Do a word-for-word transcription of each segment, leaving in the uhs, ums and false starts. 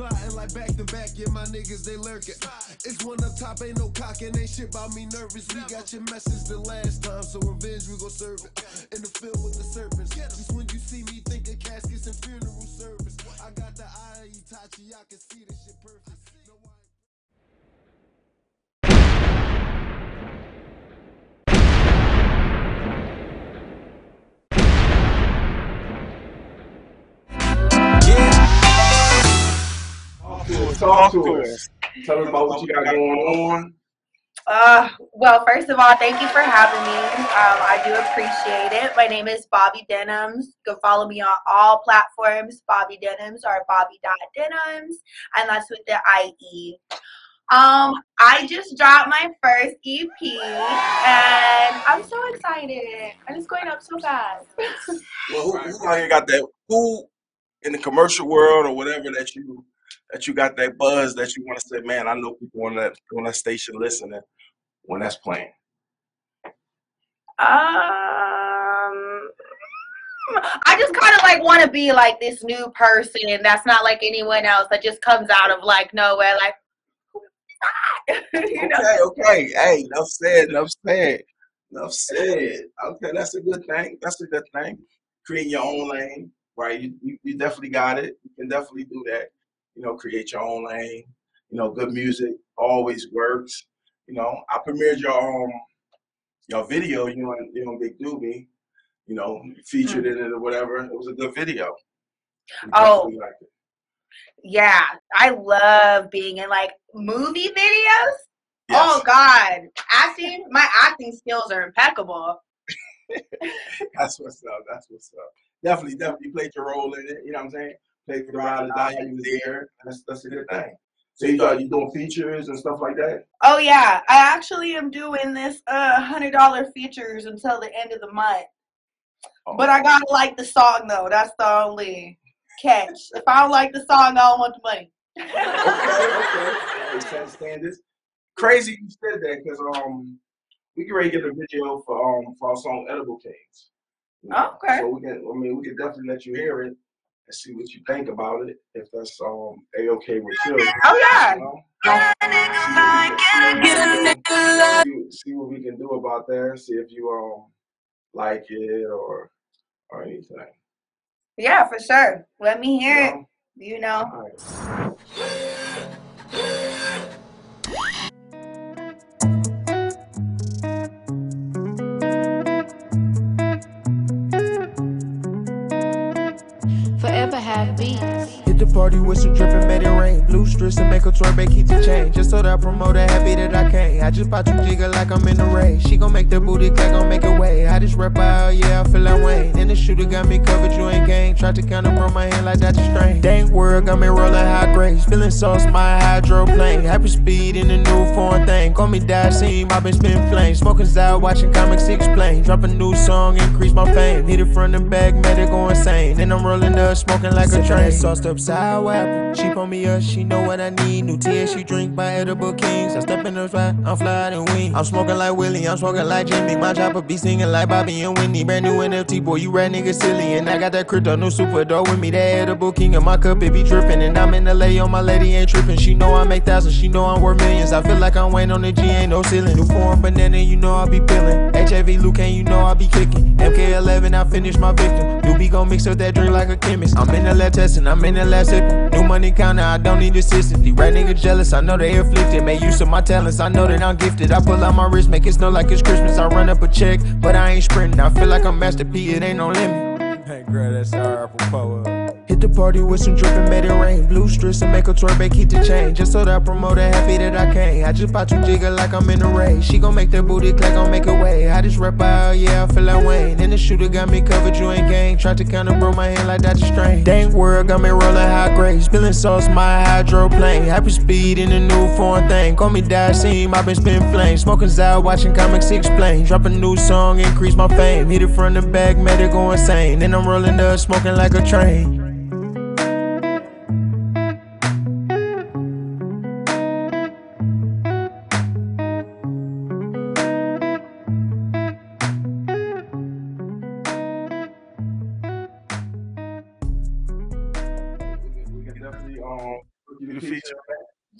plotting like back to back, yeah, my niggas, they lurking. It's one up top, ain't no cocking, ain't shit about me nervous. We got your message the last time, so revenge, we gon' serve it. In the field with the serpents, just when you see me, think of caskets and funeral service. I got the eye of Itachi, I can see this shit perfect. Talk to us. Tell us about what you got going on. Uh, well, first of all, thank you for having me. Um, I do appreciate it. My name is Bobbie Denims. You can follow me on all platforms, Bobbie Denims or Bobbie dot Denims, and that's with the I E. Um, I just dropped my first E P, and I'm so excited. And it's going up so fast. Well, who, who out here got that? Who in the commercial world or whatever that you... that you got that buzz that you want to say, man, I know people on that on that station listening when that's playing? Um, I just kind of like want to be like this new person that's not like anyone else, that just comes out of like nowhere, like, you know? Okay, okay, hey, enough said, enough said, enough said. Okay, that's a good thing, that's a good thing. Creating your own lane, right? You, you, you definitely got it, you can definitely do that. You know, create your own lane. You know, good music always works. You know, I premiered your um, your video, you know, you know, Big Doobie, you know, featured mm-hmm. in it or whatever. It was a good video. You oh, yeah. I love being in, like, movie videos. Yes. Oh, God. Acting, my acting skills are impeccable. That's what's up. That's what's up. Definitely, definitely you played your role in it. You know what I'm saying? Play for the ride or die, you was there. That's, that's a good thing. So you got, you doing features and stuff like that? Oh, yeah. I actually am doing this uh, one hundred dollars features until the end of the month. Oh. But I got to like the song, though. That's the only catch. If I don't like the song, I don't want the money. Okay, okay. Standards. Crazy you said that because um, we can ready to get a video for, um, for our song Edible King. You know? Okay. So we can, I mean, we can definitely let you hear it. See what you think about it, if that's um A-okay with you. Oh, yeah. You know? see, see what we can do about that, see if you um like it or or anything. Yeah, for sure. Let me hear it, you know. Hit the party with some drippin', made it rain. Blue strips and make a twerk, back, keep the change. Just so that promoter happy that I came. I just bought you jigga like I'm in the rain. She gon' make the booty clack, gon' make it way. I just rap out, yeah, I feel like Wayne. And the shooter got me covered, you ain't gang. Tried to count up on my hand like that's a strain. Dang world got me rollin' high grades. Feelin' sauce, my hydroplane. Happy speed in the new foreign thing. Call me Daseem, I been spin flames. Smokers out, watching comics explain. Drop a new song, increase my fame. Hit it from the back, made it go insane. And I'm rollin' up, smoking like a train. Sauced up sour apple. She pour me up, she know what I need. New tea she drink by Edible Kings. I step in the spot, I'm flying and wing. I'm smoking like Willie, I'm smoking like Jimmy. My chopper be singing like Bobby and Whitney. Brand new N F T, boy, you rat niggas silly. And I got that crypto, new super dope with me. That Edible King in my cup, it be dripping. And I'm in L A, on my lady ain't tripping. She know I make thousands, she know I'm worth millions. I feel like I'm waiting on the G, ain't no ceiling. New foreign banana, you know I be peeling. H I V Luke, and you know I be kicking. M K eleven, I finish my victim. You be gon' mix up that drink like a chemist. I'm in the lab testing, I'm in the lab sipping. New money counter, I don't need assistance. The right nigga jealous, I know they afflicted. Make use of my talents, I know that I'm gifted. I pull out my wrist, make it snow like it's Christmas. I run up a check, but I ain't sprinting. I feel like I'm Master P, it ain't no limit. Hey, girl, that's our apple power. Hit the party with some drippin', made it rain. Blue strips and make a twerk, back, keep the change. Just so that promoter happy that I came. I just bought you jigga like I'm in the rain. She gon' make that booty clack, gon' make it way. I just rap out, yeah, I feel like Wayne. And the shooter got me covered, you ain't gang. Tried to counter, broke my hand like that's a strain. Dang world got me rollin' high grades. Spillin' sauce, my hydroplane. Happy speed in the new foreign thing. Call me Daseem, I been spin flames. Smokers out, watching comics explain. Drop a new song, increase my fame. Hit it from the back, made it go insane. And I'm rollin' up, smoking like a train.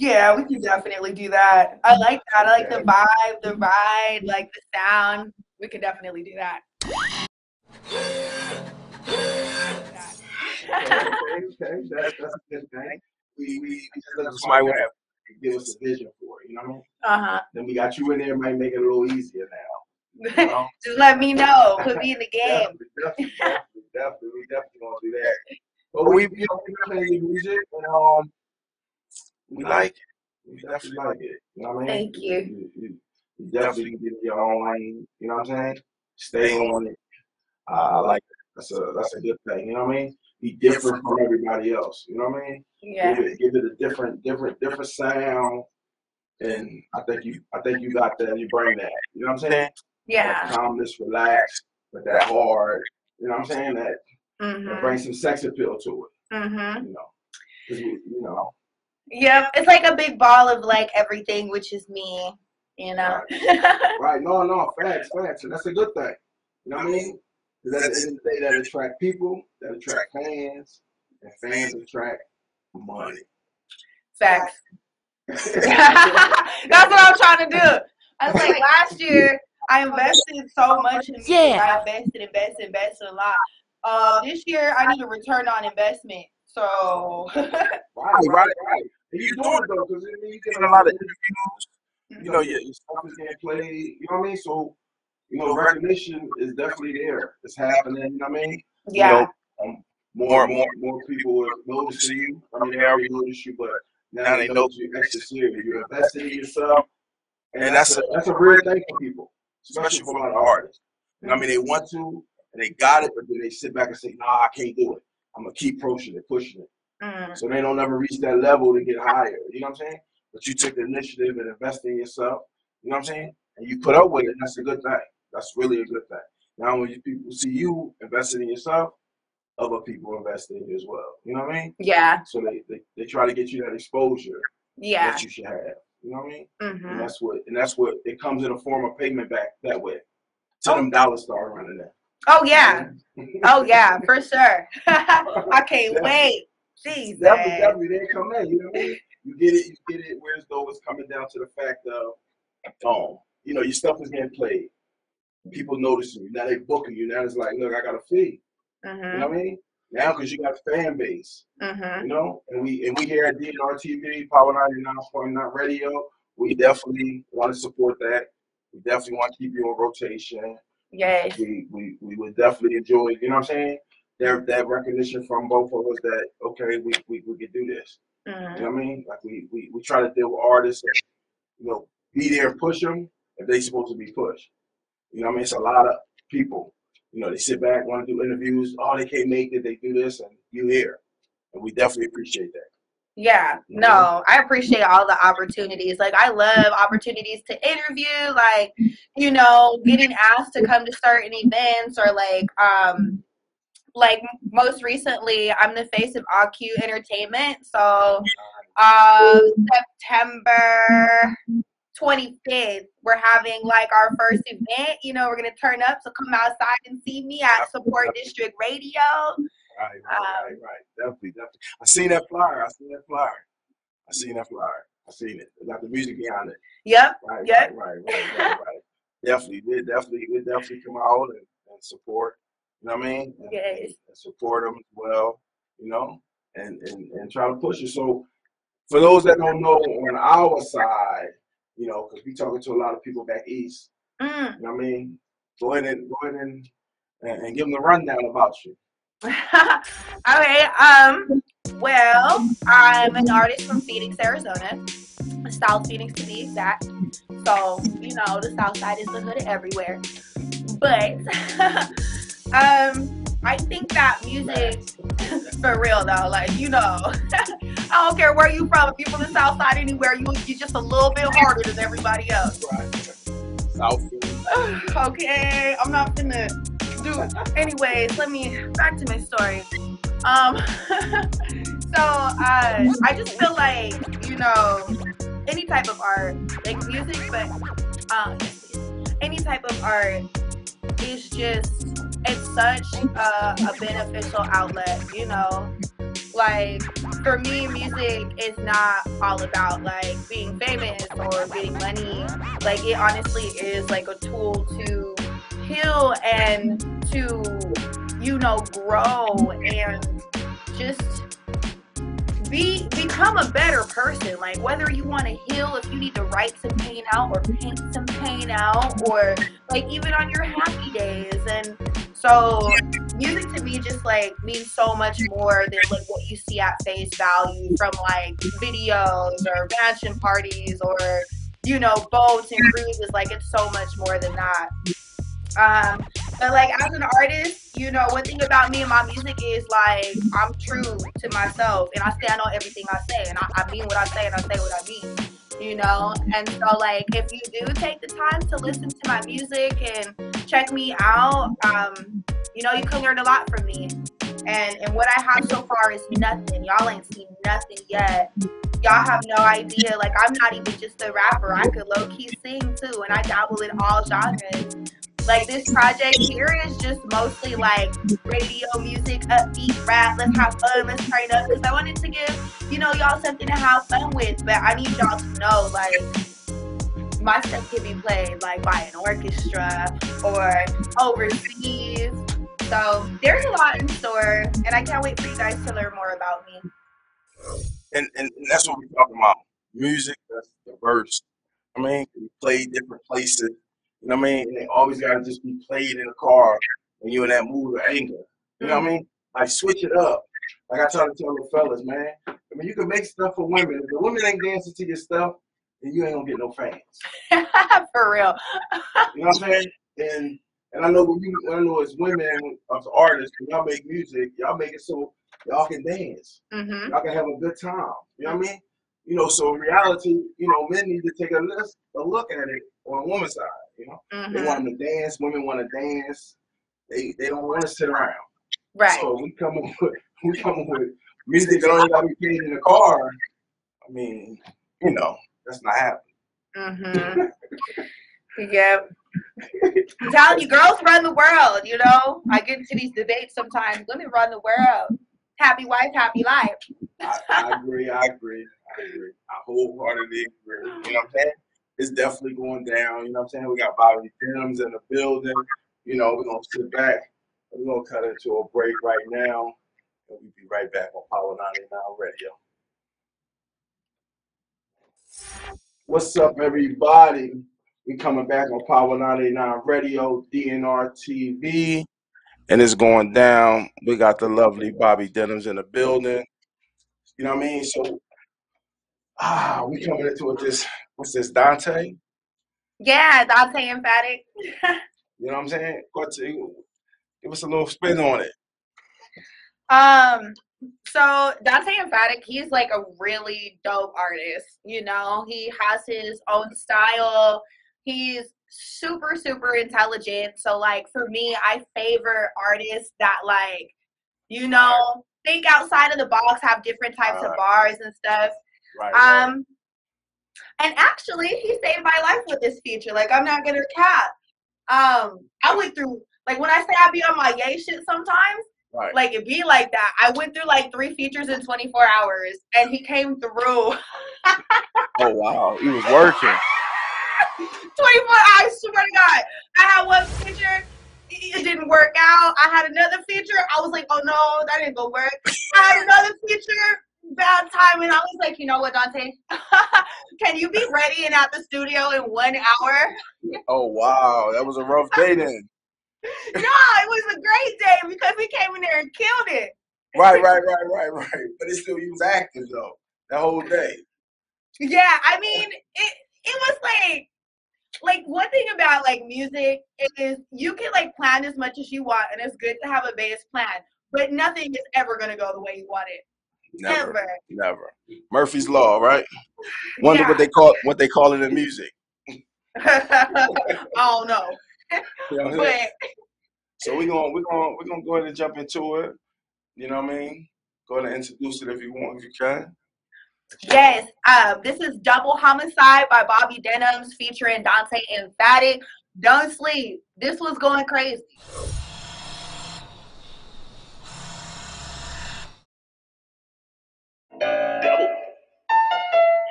Yeah, we can definitely do that. I like that. I like the vibe, the ride, like the sound. We could definitely do that. Okay, that's a good thing. We we just let the give us a vision for it, you know what I mean? Uh huh. Then we got you in there, might make it a little easier now. You know? Just let me know. Put me in the game. Definitely, definitely, definitely, we definitely gonna do that. But we, you know, we play music and um. We like it. We definitely like it. You know what I mean? Thank you. You, you, you definitely get your own lane. You know what I'm saying? Stay on it. Uh, I like that. That's a, that's a good thing. You know what I mean? Be different from everybody else. You know what I mean? Yeah. Give it, give it a different, different, different sound. And I think you, I think you got that. You bring that. You know what I'm saying? Yeah. That calmness, relaxed, but that hard. You know what I'm saying? That, mm-hmm. that brings some sex appeal to it. Mm-hmm. You know. 'Cause you, you know. Yeah, it's like a big ball of like everything, which is me, you know. Right, right. no, no, facts, facts, and that's a good thing. You know what I mean? Because at the end of the day, that attract people, that attract fans, and fans attract money. Facts. That's what I'm trying to do. I was like, last year I invested so much in music. Yeah. I invested, invested, invested a lot. Uh, this year I need a return on investment. So. right, right, right. You doing it though, because you get a lot of interviews. You know, your stuff is getting played. You know what I mean? So, you know, recognition is definitely there. It's happening. You know what I mean? Yeah. You know, um, more and more, more people will notice you. I mean, they already noticed you, but now they know you extra serious. You're invested in yourself, and, and that's, that's a that's a real thing for people, especially for a lot of artists. And I mean, they want to, and they got it, but then they sit back and say, "Nah, I can't do it. I'm gonna keep pushing it, pushing it." Mm. So they don't ever reach that level to get higher. You know what I'm saying? But you took the initiative and invested in yourself. You know what I'm saying? And you put up with it. That's a good thing. That's really a good thing. Now when you, people see you invested in yourself, other people invested in you as well. You know what I mean? Yeah. So they, they, they try to get you that exposure. Yeah. That you should have. You know what I mean? Mm-hmm. And that's what and that's what it comes in a form of payment back that way. So oh. Them dollars start running that. Oh yeah. Oh yeah, for sure. I can't definitely. Wait. Jeez, definitely, definitely, they come in. You know what I mean? You get it, you get it. Whereas though it's coming down to the fact of, um, you know, your stuff is getting played. People noticing you now. They booking you now. It's like, look, I got a fee. Mm-hmm. You know what I mean? Now because you got a fan base. Mm-hmm. You know, and we and we here at D N R T V, Power ninety-nine point nine Radio. We definitely want to support that. We definitely want to keep you on rotation. Yes. We, we we would definitely enjoy, you know what I'm saying? That that recognition from both of us that okay, we we, we could do this. Mm-hmm. You know what I mean? Like we, we, we try to deal with artists and you know, be there and push them if they supposed to be pushed. You know what I mean? It's a lot of people. You know, they sit back, want to do interviews, oh they can't make it, they do this and you here. And we definitely appreciate that. Yeah, mm-hmm. No, I appreciate all the opportunities. Like, I love opportunities to interview, like, you know, getting asked to come to certain events or, like, um, like most recently, I'm the face of A Q Entertainment. So, um, September twenty-fifth, we're having, like, our first event. You know, we're going to turn up, so come outside and see me at Support District Radio. Right, right, um, right, right. Definitely, definitely. I seen that flyer. I seen that flyer. I seen that flyer. I seen it. It got the music behind it. Yep. Right, yep. Right, right, right, right, right. Definitely. We definitely, we definitely come out and, and support. You know what I mean? And, yes. And, and support them as well. You know, and, and and try to push it. So, for those that don't know, on our side, you know, because we talking to a lot of people back east. Mm. You know what I mean? Go ahead and go ahead and and, and give them the rundown about you. All right. Um. Well, I'm an artist from Phoenix, Arizona, South Phoenix to be exact. So you know, the South Side is the hood everywhere. But um, I think that music, for real though, like you know, I don't care where you from. If you from the South Side anywhere, you you're just a little bit harder than everybody else. Right. South Phoenix. Okay, I'm not gonna. Dude, anyways, let me back to my story. Um, so uh, I just feel like, you know, any type of art, like music, but um, any type of art is just, it's such a, a beneficial outlet, you know. Like, for me, music is not all about, like, being famous or getting money. Like, it honestly is, like, a tool to heal and to, you know, grow and just Be, become a better person. Like, whether you want to heal, if you need to write some pain out or paint some pain out, or like even on your happy days. And so music to me just like means so much more than like what you see at face value from like videos or mansion parties or, you know, boats and cruises. Like, it's so much more than that. Um, but like, as an artist, you know, one thing about me and my music is like, I'm true to myself and I stand on everything I say, and I, I mean what I say and I say what I mean, you know? And so like, if you do take the time to listen to my music and check me out, um, you know, you can learn a lot from me. And, and what I have so far is nothing. Y'all ain't seen nothing yet. Y'all have no idea. Like, I'm not even just a rapper. I could low-key sing too, and I dabble in all genres. Like, this project here is just mostly like radio music, upbeat rap. Let's have fun, let's train up. Because I wanted to give, you know, y'all something to have fun with. But I need y'all to know, like, my stuff can be played, like, by an orchestra or overseas. So there's a lot in store, and I can't wait for you guys to learn more about me. And, and, and that's what we're talking about. Music that's diverse. I mean, we play different places. You know what I mean? And they always gotta just be played in the car when you're in that mood of anger. You know what I mean? Like, switch it up. Like, I try to tell the fellas, man, I mean, you can make stuff for women. If the women ain't dancing to your stuff, then you ain't gonna get no fans. For real. You know what I'm saying? And and I know when you I know as women, as artists, when y'all make music, y'all make it so y'all can dance. Mm-hmm. Y'all can have a good time. You know what I mean? You know, so in reality, you know, men need to take a list, a look at it on the woman's side. You know, mm-hmm. They want to dance. Women want to dance. They they don't want to sit around. Right. So we come up with we come up with music that only got to be played in the car. I mean, you know, that's not happening. Mm-hmm. Yep. I'm telling you, girls run the world. You know, I get into these debates sometimes. Women run the world. Happy wife, happy life. I, I agree. I agree. I agree. I wholeheartedly agree. You know what I'm saying? It's definitely going down, you know what I'm saying? We got Bobbie Denims in the building. You know, we're going to sit back. We're going to cut into a break right now. And we'll be right back on Power ninety-nine Radio. What's up, everybody? We're coming back on Power ninety-nine Radio, D N R T V. And it's going down. We got the lovely Bobbie Denims in the building. You know what I mean? So, ah, we coming into it this... What's this, Dante? Yeah, Dante Emphatic. You know what I'm saying? Give us a little spin on it. Um, so Dante Emphatic, he's like a really dope artist. You know, he has his own style. He's super, super intelligent. So like, for me, I favor artists that like, you know, think outside of the box, have different types right. of bars and stuff. Right. Um. Right. And actually, he saved my life with this feature. Like, I'm not gonna cap. Um, I went through, like, when I say I be on my yay shit sometimes, right. like, it be like that. I went through, like, three features in twenty-four hours, and he came through. Oh, wow. He was working. twenty-four, I swear to God. I had one feature. It didn't work out. I had another feature. I was like, oh, no, that didn't go work. I had another feature. Bad time. And I was like, you know what, Dante? Can you be ready and at the studio in one hour? Oh, wow. That was a rough day then. No, it was a great day because we came in there and killed it. Right, right, right, right, right. But it still, you was active, though, that whole day. Yeah, I mean, it it was like, like, one thing about, like, music is you can, like, plan as much as you want, and it's good to have a base plan, but nothing is ever going to go the way you want it. Never, never, never. Murphy's Law, right? Wonder yeah. what they call what they call it in music. I don't know. You know but. So we're gonna we're gonna we're gonna go ahead and jump into it. You know what I mean? Go ahead and introduce it if you want, if you can. Yes, um, this is Double Homicide by Bobbie Denims featuring Dante Emphatic. Don't sleep. This was going crazy. Double.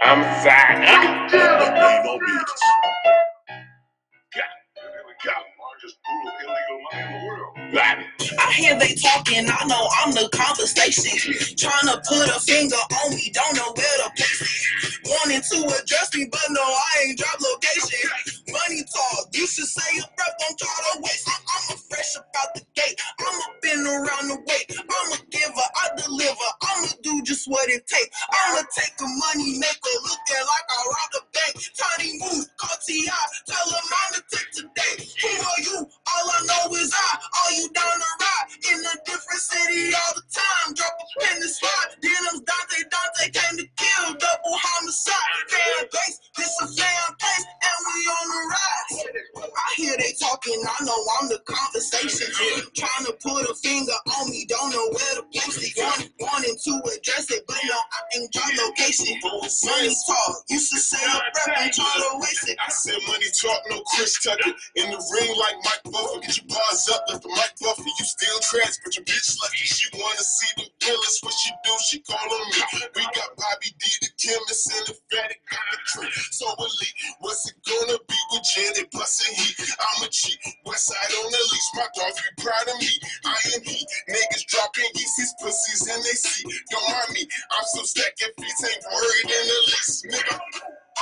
I'm sorry. I'm sorry. No beats. Got it. Here we go. Largest pool of illegal money in the world. Got it. I hear they talking. I know I'm the conversation. Trying to put a finger on me. Don't know where to place it. Wanted to address me, but no, I ain't drop location. Money talk. You should say a breath. Don't try to waste. I'm, I'm a fresh up out the gate. I'm up and around the way. I'm a giver. I deliver. I'm a do just what it takes. I'ma take a money maker looking like I robbed a bank. Tiny move. Call T I. Tell him I'm the tech today. Who are you? All I know is I. Are you down the ride? In a different city all the time. Drop a pin and slide. Denims Dante. Dante came to kill. Double homicide. Fan base. This a fan place. And we on the rise. I hear they talking. I know I'm the conversation. Trying to put a finger on me. Don't know where to place it. Wanting, wanting to address it, but no, I ain't got location. Money talk. You should say a rep. I'm trying to waste it. I said money talk. No Chris Tucker. In the ring like Mike Buffer. Get your bars up. Left the Mike Buffer. You still trash, but your bitch lucky. She wanna see the killers. What she do? She call on me. We got Bobbie D, the chemist, and the fatty got the trick. So Willie, what's it gonna be with Janet bustin' heat? I'm a cheat. Westside on the leash. My dog be proud of me. I am he. Niggas dropping these pussies and they see. Don't mind me. I'm so stacking feet. Ain't worried in the least, nigga.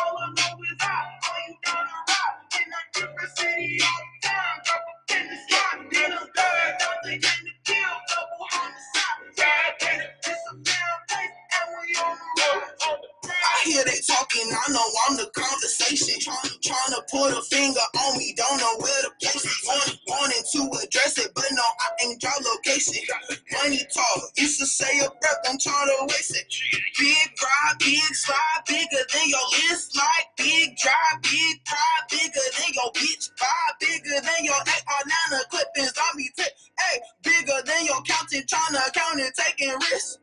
All I know is I. All you gotta ride. In that different city all the time. Drop a pin and slide. In a third. Nothing in the kill. Double homicide. Ride in it. It's a fair place. And we on the road. I hear they talking. I know I'm the conversation. Trying, trying to put a finger on me. Don't know where to place it. Wanting to address it, but no, I ain't got location. Money talk. Used to say a breath. I'm trying to waste it. Big drive, big slide, bigger than your list. Like big drive, big pride, bigger than your bitch vibe, bigger than your A R nine clippings on me tape. Hey, bigger than your counting, trying to count and taking risks.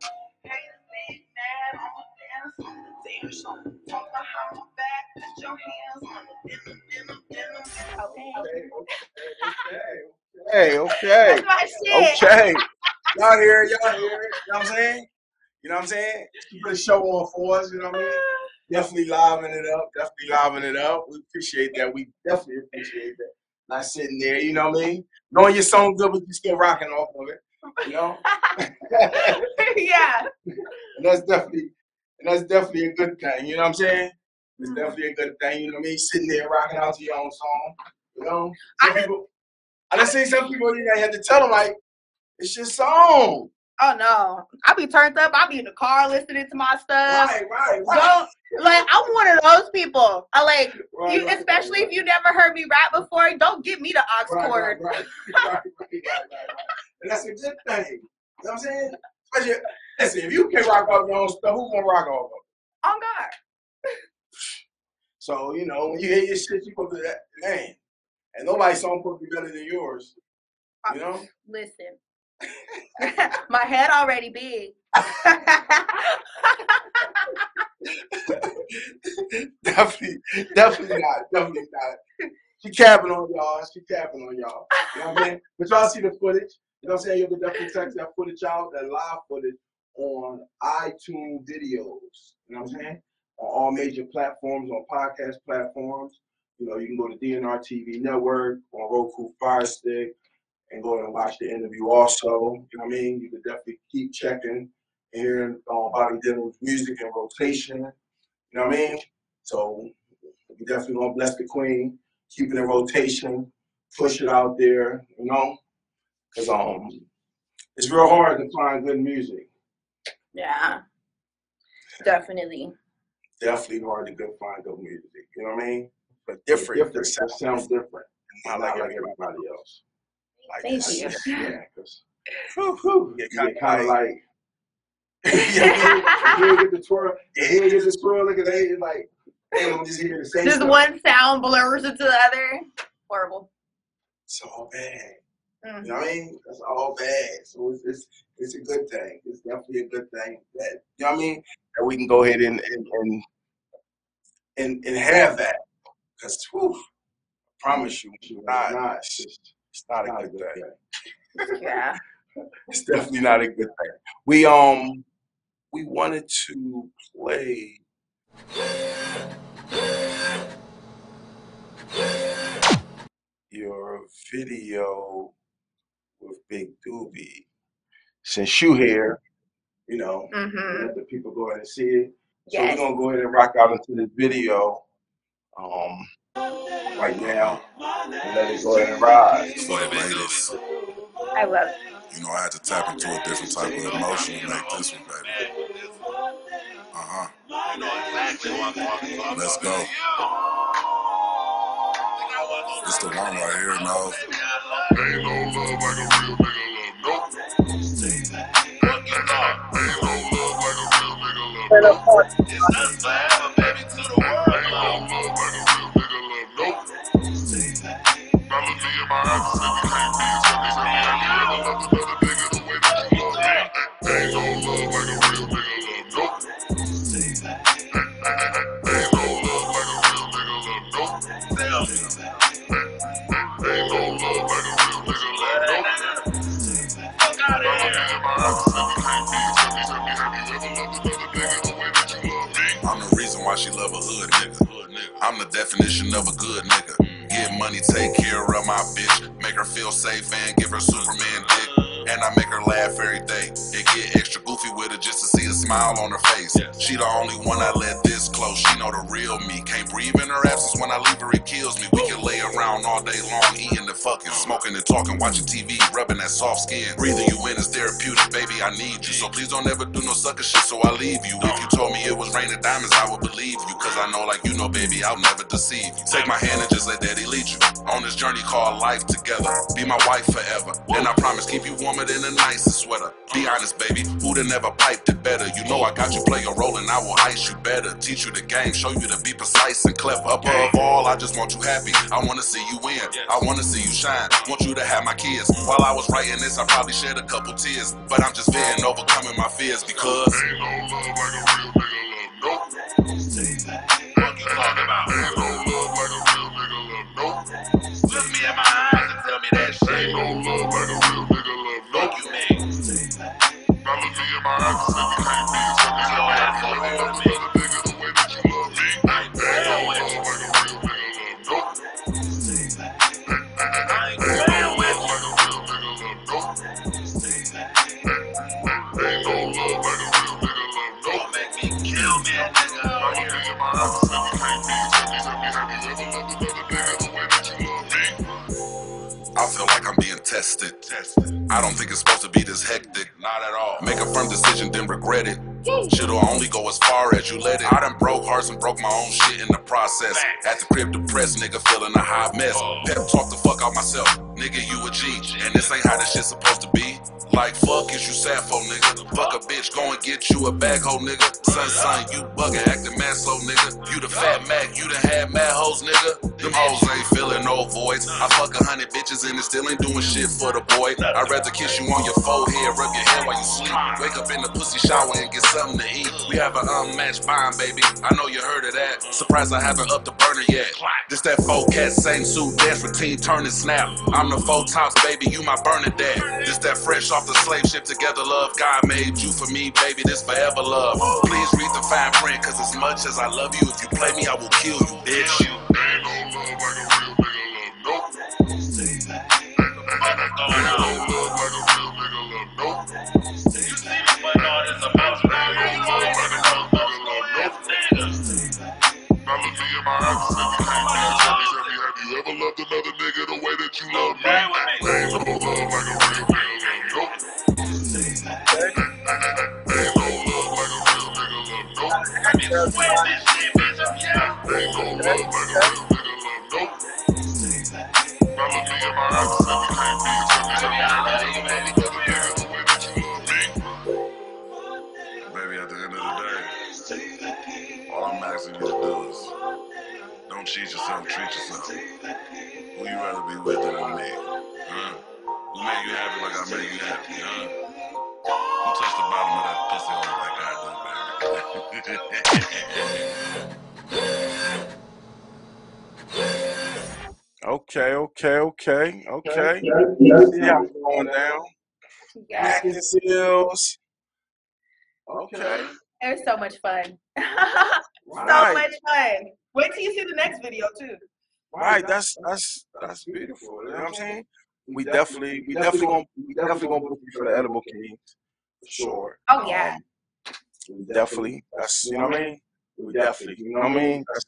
Okay, okay, okay. Y'all hear it, y'all hear it. You know what I'm saying? You know what I'm saying? She put a show on for us, you know what I mean? Definitely liven it up, definitely liven it up. We appreciate that. We definitely appreciate that. Not sitting there, you know what I mean? Knowing your song good, but you still rocking off of it, you know? Yeah. And that's definitely, and that's definitely a good thing, you know what I'm saying? It's mm-hmm. definitely a good thing, you know what I mean? Sitting there rocking out to your own song, you know? Some I didn't, people, I done seen some people, you know, had to tell them, like, it's your song. Oh, no. I be turned up. I be in the car listening to my stuff. Right, right, right. Don't, like, I'm one of those people. I like, right, you, right, especially right, if you never heard me rap before, don't give me the ox right, cord. Right, right, right, right, right, right. And that's a good thing. You know what I'm saying? Just, listen, if you can't rock off your own stuff, who's gonna rock off of it? On God. So, you know, when you hear your shit, you go to that name. And nobody's song supposed to be better than yours. You know? Listen. My head already big. Definitely, definitely not. Definitely not. She capping on y'all. She capping on y'all. You know what I mean? But y'all see the footage. You know what I'm saying? You can definitely text that footage out, that live footage on iTunes videos. You know what I'm saying? On all major platforms, on podcast platforms. You know, you can go to D N R T V Network, on Roku Fire Stick, and go and watch the interview also. You know what I mean? You can definitely keep checking and hearing um, Bobbie Denims' music and rotation. You know what I mean? So we definitely gonna bless the queen, keep it in rotation, push it out there, you know? Cause um, it's real hard to find good music. Yeah, definitely. Definitely hard to go find good music. You know what I mean? But different. different. It sounds different. Not like everybody else. Like, Thank you. Yeah, cause whew, whew, you get kind of like, yeah, you get the twirl, yeah, you get the twirl. Look at that, like, everyone just hear the same. Just stuff. One sound blurs into the other. Horrible. So bad. You know what I mean? That's all bad. So it's, it's it's a good thing. It's definitely a good thing that, you know what I mean, that we can go ahead and and and, and, and have that. Because, whew, I promise you, not, not, it's, just, it's not, not a good, good thing. thing. Yeah. It's definitely not a good thing. We um we wanted to play. Your video with Big Doobie. Since you here, you know, mm-hmm. let the people go ahead and see it. Yes. So we're gonna go ahead and rock out into this video um, right now and let it go ahead and ride. I love it. You know, I had to tap into a different type of emotion to make this one, baby. Uh huh. Let's go. It's the one right here, now. Ain't no love like a real nigga love, nope. Ain't no love like a real nigga love, nope. It's nothing forever, baby, to the world. Ain't no love like a real nigga love, nope. Now look me in my eyes and say we can't be as funny as me. I never loved another nigga the way that you love me. Ain't no love like a real nigga love, nope. Ain't no love like a real nigga love, nope. Ain't no love like a real nigga love, nope. Fuck out of here. I'm the reason why she love a hood nigga. I'm the definition of a good nigga. Get money, take care of my bitch. Make her feel safe and give her Superman dick. And I make her laugh every day. It get extra goofy with her just to see a smile on her face. She the only one I let this close. She know the real me. Can't breathe in her absence. When I leave her, it kills me. We can lay around all day long, eating the fucking, smoking and talking, watching T V, rubbing that soft skin. Breathing you in is therapeutic, baby. I need you. So please don't ever do no sucker shit, so I leave you. If you told me it was raining diamonds, I would believe you. Cause I know, like you know, baby, I'll never deceive you. Take my hand and just let daddy lead you. On this journey called life together. Be my wife forever. And I promise, keep you warm in the nicest sweater. Be honest, baby, who'd have never piped it better? You know I got you, play your role and I will ice you better. Teach you the game, show you to be precise and clever. Above all, I just want you happy. I want to see you win. I want to see you shine. Want you to have my kids. While I was writing this, I probably shed a couple tears, but I'm just fearing overcoming my fears because ain't no love like a real nigga love, nope. What you talking about? Ain't no love like a real nigga love, nope. Look me in my eyes and tell me that shit. Ain't no love like a real nigga love. You mean? Now look me in my eyes and say we can't be as funny as me. You love another nigga the way that you love me. Ain't no love like a real nigga love, nope. Ain't no love like a real nigga love, nope. Ain't no love like a real nigga love, nope. Make me kill me, nigga. Now look me in my eyes and say we can't be as funny as me. Have you ever loved another nigga the way that you love me? I feel like I'm being tested. I don't think it's supposed to be this hectic, not at all. Make a firm decision, then regret it. Shit'll only go as far as you let it. I done broke hearts and broke my own shit in the process. At the crib, depressed, nigga, feeling a hot mess. Pep talk the fuck out myself, nigga, you a G. And this ain't how this shit's supposed to be. Like, fuck is you sad for, nigga? Fuck a bitch, go and get you a bag, ho, nigga. Son, son, you buggin', actin' mad slow, nigga. You the fat Mac, you done had mad hoes, nigga. Them hoes ain't feelin' no voids. I fuck a hundred bitches and it still ain't doing shit for the boy. I'd rather kiss you on your forehead, rub your head while you sleep. Wake up in the pussy shower and get something to eat. We have an unmatched bond, baby. I know you heard of that. Surprised I haven't upped the burner yet. This that four cat, same suit, dance routine, turn and snap. I'm the four tops, baby, you my Bernadette. This that fresh off the slave ship together, love. God made you for me, baby, this forever love. Please read the fine print, cause as much as I love you, if you play me, I will kill you, bitch. Ain't no love like a real nigga love, nope. Ain't no love like a real nigga love, nope. You see me putting all this about you, ain't no love like a real nigga love, nope. Now look me in my eyes and say we can't be as funny as me. Have you ever loved another nigga the way that you love me? Ain't no love like a real nigga. Ain't no love like a real nigga love, nope. Now look me in my eyes and say we can't be as funny as me. Have you ever loved another nigga the way that you love me? Baby, at the end of the day, all I'm asking you to do is don't cheat yourself, treat yourself. Who you rather be with than me? Huh? Who made you happy like I made you happy? Huh? Who touched the bottom of that pussy hole like I do, baby? Okay, okay, okay, okay. See how it's going down. Mac and Seals. Okay. It was so much fun. Right. So much fun. Wait till you see the next video too. Right. That's that's that's beautiful. You know what I'm saying? We definitely we definitely gonna we definitely gonna book you for the Edible King. For sure. Oh yeah. Um, definitely. That's you know what I mean? We definitely, you know what I mean? That's,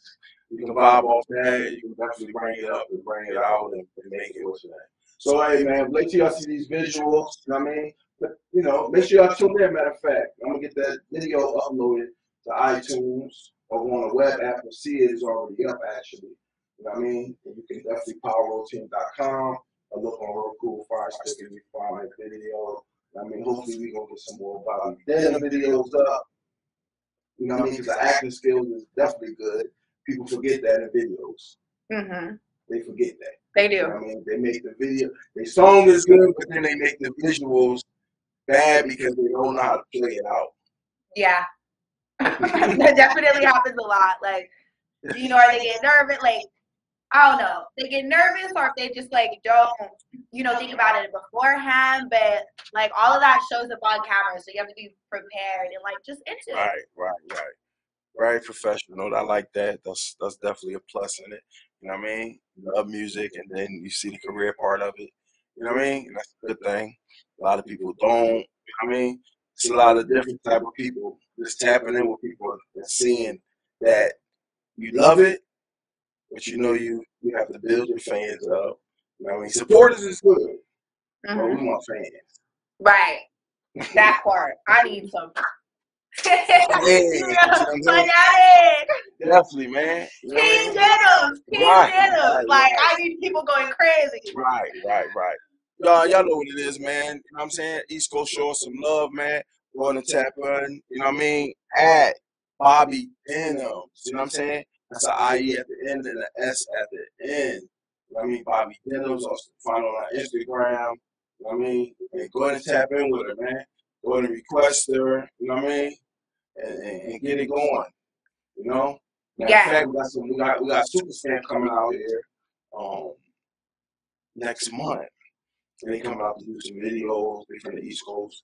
you can vibe off that. You can definitely bring it up and bring it out and, and make it what's that. So, hey, man, wait till y'all see these visuals, you know what I mean? But, you know, make sure y'all tune in, matter of fact. I'm going to get that video uploaded to iTunes or on the web app and see it is already up, actually. You know what I mean? And you can definitely power team dot com. I look on real cool fire stickers. You can find that video. You know what I mean? Hopefully, we're going to get some more Bobbie Denims videos up. You know what I mean? Because the acting skills is definitely good. People forget that in videos. Mm-hmm. They forget that. They do. You know what I mean? They make the video. Their song is good, but then they make the visuals bad because they don't know how to play it out. Yeah. That definitely happens a lot. Like, you know, or they get nervous. Like, I don't know. They get nervous or if they just, like, don't, you know, think about it beforehand. But, like, all of that shows up on camera. So you have to be prepared and, like, just into it. Right, right, right. Very professional. I like that. That's that's definitely a plus in it. You know what I mean? Love music, and then you see the career part of it. You know what I mean? And that's a good thing. A lot of people don't. You know what I mean? It's a lot of different type of people just tapping in with people and seeing that you love it, but you know you, you have to build your fans up. You know what I mean? Supporters is good, mm-hmm. But we want fans. Right. That part. I need some. Definitely, man. You know King Denims, King right, Denims. Right, like right. I need people going crazy. Right, right, right. Y'all, y'all know what it is, man. You know what I'm saying? East Coast show some love, man. Go on the tap button. You know what I mean? At Bobbie Denims. You know what I'm saying? That's an I E at the end and an S at the end. You know what I mean? Bobbie Denims. Also find on our Instagram. You know what I mean? And go ahead and tap in with her, man. Go ahead and request her. You know what I mean? And, and, and get it going, you know. Matter yeah. Fact, we got some. We got we got super fan coming out here um, next month, and they come out to do some videos. They from the East Coast.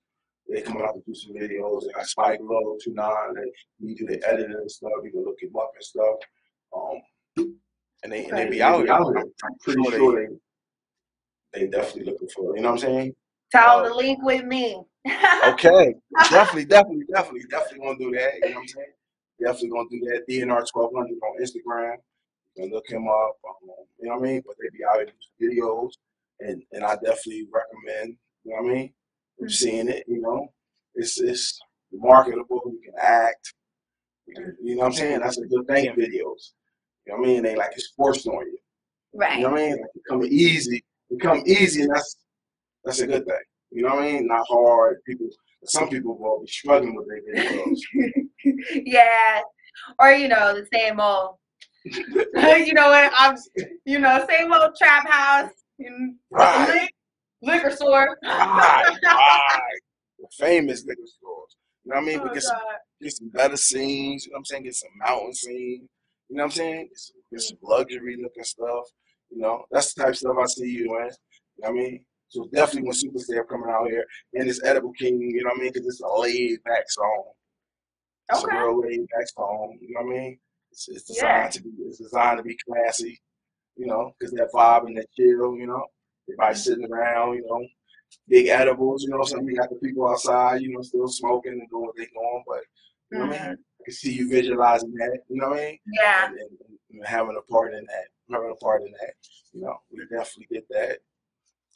They come out to do some videos. They got Spike Lolo two nine. We do the editing and stuff. You can look him up and stuff. Um, and they and they be out here. I'm pretty sure they they definitely looking for. You know what I'm saying? Tell the link with me. Okay. Definitely, definitely, definitely, definitely gonna do that. You know what I'm saying? Definitely gonna do that. D N R twelve hundred on Instagram. You can look him up. Um, you know what I mean? But they be out in videos. And and I definitely recommend, you know what I mean? Mm-hmm. Seeing it, you know. It's it's marketable. You can act. You, can, you know what I'm saying? That's a good thing in videos. You know what I mean? They like it's forced on you. Right. You know what I mean? Like it come easy. It come easy and that's That's a good thing. You know what I mean? Not hard. People. Some people will be struggling with their videos. Yeah. Or, you know, the same old. You know what? I'm, you know, same old trap house. Right. Liquor store. Right. Right. The famous liquor stores. You know what I mean? Oh, but get some, get some better scenes. You know what I'm saying? Get some mountain scenes. You know what I'm saying? Get some, get some luxury looking stuff. You know, that's the type of stuff I see you in. You know what I mean? So definitely when Superstar coming out here, and it's Edible King, you know what I mean? Because it's a laid-back song. Okay. It's a real laid-back song, you know what I mean? It's, it's designed yeah. to be it's designed to be classy, you know, because that vibe and that chill, you know? Everybody sitting around, you know, big edibles, you know, something you got the people outside, you know, still smoking and doing what they're doing, but, you know mm-hmm. what I mean? I can see you visualizing that, you know what I mean? Yeah. And, and, and having a part in that, having a part in that, you know, we definitely get that.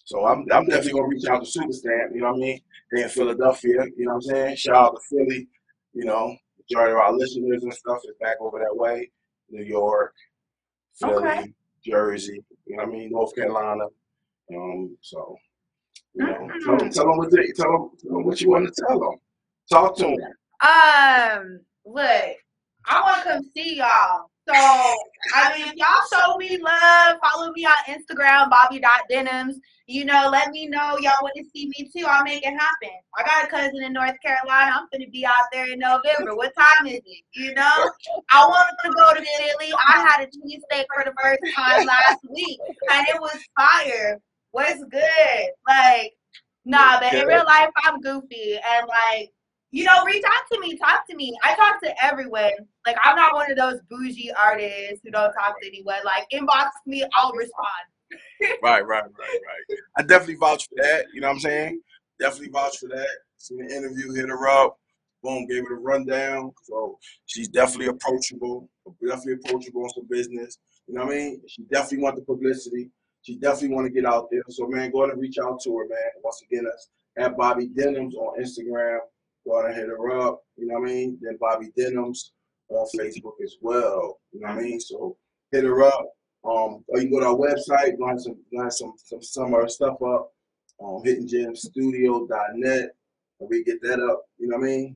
So I'm I'm definitely gonna reach out to Superstamp, you know what I mean? They in Philadelphia, you know what I'm saying? Shout out to Philly, you know, majority of our listeners and stuff is back over that way. New York, Philly, okay. Jersey, you know what I mean, North Carolina. Um, so you know, mm-hmm. tell them, tell them what they, tell them, tell them what you want to tell them. Talk to them. Um, look, I wanna come see y'all. So, I mean, y'all show me love. Follow me on Instagram, Bobbie dot Denims. You know, let me know y'all want to see me, too. I'll make it happen. I got a cousin in North Carolina. I'm going to be out there in November. What time is it? You know? I wanted to go to Italy. I had a cheesesteak for the first time last week, and it was fire. What's good? Like, nah, but in real life, I'm goofy. And, like, you know, reach out to me, talk to me. I talk to everyone. Like, I'm not one of those bougie artists who don't talk to anyone. Like, inbox me, I'll respond. Right, right, right, right. I definitely vouch for that. You know what I'm saying? Definitely vouch for that. See the interview, hit her up. Boom, gave her the rundown. So she's definitely approachable. Definitely approachable on some business. You know what I mean? She definitely wants the publicity. She definitely want to get out there. So, man, go ahead and reach out to her, man. Once again, that's at Bobbie Denims on Instagram. Go ahead and hit her up. You know what I mean? Then Bobbie Denims on Facebook as well. You know what I mean? So hit her up. Um, or you can go to our website, line some, line some, some, some of our stuff up, um, hitting jam studio dot net, and we get that up, you know what I mean?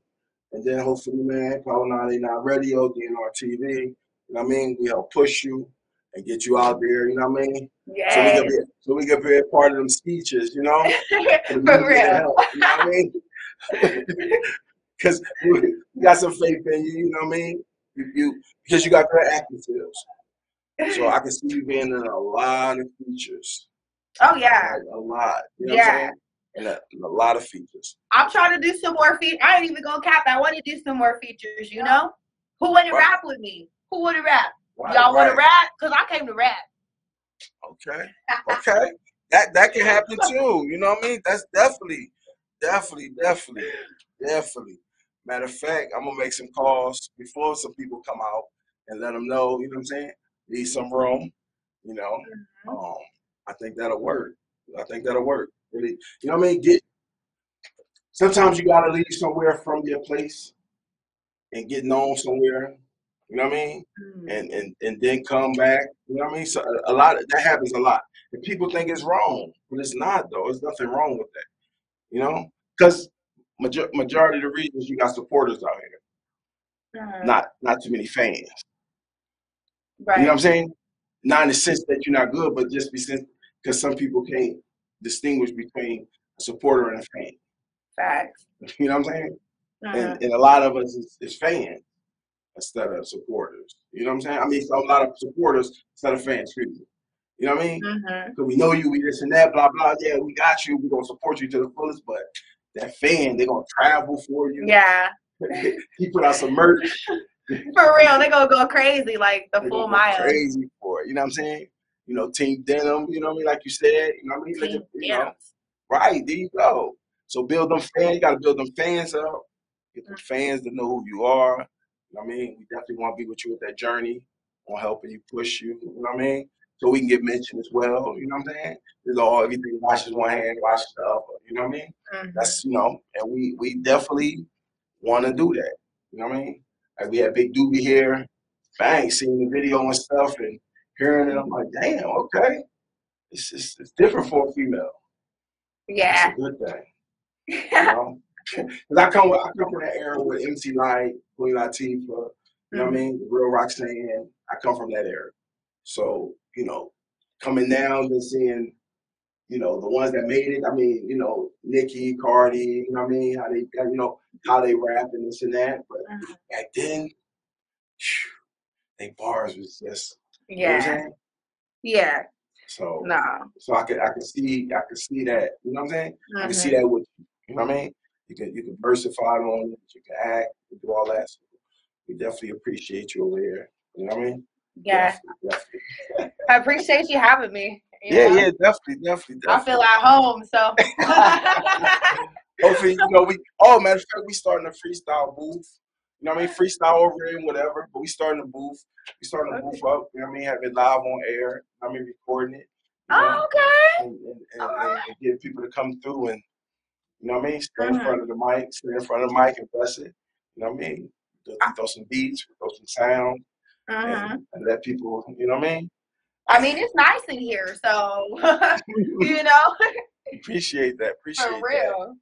And then hopefully, man, Power ninety-nine Radio, D N R T V, you know what I mean? We help push you and get you out there, you know what I mean? Yes. So we can be, so we can be a part of them speeches, you know? For real. Help, you know what I mean? Because we got some faith in you, you know what I mean? You, you, because you got great acting skills. So I can see you being in a lot of features. Oh, yeah. Like, a lot. You know yeah. What I'm saying? And a, a lot of features. I'm trying to do some more features. I ain't even going to cap. I want to do some more features, you know? Who want to right. rap with me? Who want to rap? Right, Y'all right. want to rap? Because I came to rap. Okay. Okay. that that can happen, too. You know what I mean? That's definitely, definitely, definitely, definitely. Matter of fact, I'm going to make some calls before some people come out and let them know, you know what I'm saying? Need some room, you know. Um, I think that'll work. I think that'll work. Really, you know what I mean? Get sometimes you gotta leave somewhere from your place and get known somewhere, you know what I mean? And and and then come back, you know what I mean? So a, a lot of that happens a lot. And people think it's wrong, but it's not though. There's nothing wrong with that, you know? Because major, majority of the reasons you got supporters out here, uh-huh. not not too many fans. Right. You know what I'm saying? Not in the sense that you're not good, but just because some people can't distinguish between a supporter and a fan. Facts. You know what I'm saying? Uh-huh. And, and a lot of us is, is fans instead of supporters. You know what I'm saying? I mean, so a lot of supporters instead of fans. Really. You know what I mean? Because uh-huh. we know you, we this and that, blah, blah. Yeah, we got you. We're going to support you to the fullest, but that fan, they're going to travel for you. Yeah. He put out some merch. For real, they gonna go crazy, like the they full mile. Crazy for it, you know what I'm saying? You know, Team Denim, you know what I mean? Like you said, you know what I mean? Like if, you know, right, there you go. So build them fans, you gotta build them fans up. Get the fans to know who you are. You know what I mean? We definitely wanna be with you with that journey on helping you push you, you know what I mean? So we can get mentioned as well, you know what I'm saying? There's all everything washes one hand, washes the other, you know what I mean? Mm-hmm. That's you know, and we we definitely wanna do that, you know what I mean? Like we had Big Doobie here, bang, seeing the video and stuff and hearing it. I'm like, damn, okay. It's just, it's different for a female. Yeah. It's a good thing. You know? Because I come, I come from that era with M C Lyte, Queen Latifah, you know mm-hmm. what I mean? The Real Roxanne. I come from that era. So, you know, coming down and seeing, you know, the ones that made it, I mean, you know, Nicki, Cardi, you know what I mean? How they, you know, how they rap and this and that. But uh-huh. back then, phew, they bars was just, yeah. You know what I'm saying? Yeah. So, no. so I could, I could see, I could see that, you know what I'm saying? Uh-huh. I could see that with, you know what I mean? You can, you can diversify on it, you can act, you can do all that. So we definitely appreciate you over here, you know what I mean? Yeah. Definitely, definitely. I appreciate you having me. You yeah, know? yeah, definitely, definitely, definitely. I feel at home, so. Hopefully, you know, we, oh, matter of fact, we starting a freestyle booth. You know what I mean? Freestyle over in, whatever, but we starting a booth. We starting a okay. booth up, you know what I mean? Have it live on air. I mean, recording it. You know? Oh, okay. And, and, and, right. and get people to come through and, you know what I mean? Stand mm-hmm. in front of the mic, stand in front of the mic and bless it. You know what I mean? Throw, throw some beats, throw some sound, mm-hmm. and, and let people, you know what I mean? I mean, it's nice in here, so, you know. Appreciate that. Appreciate that. For real.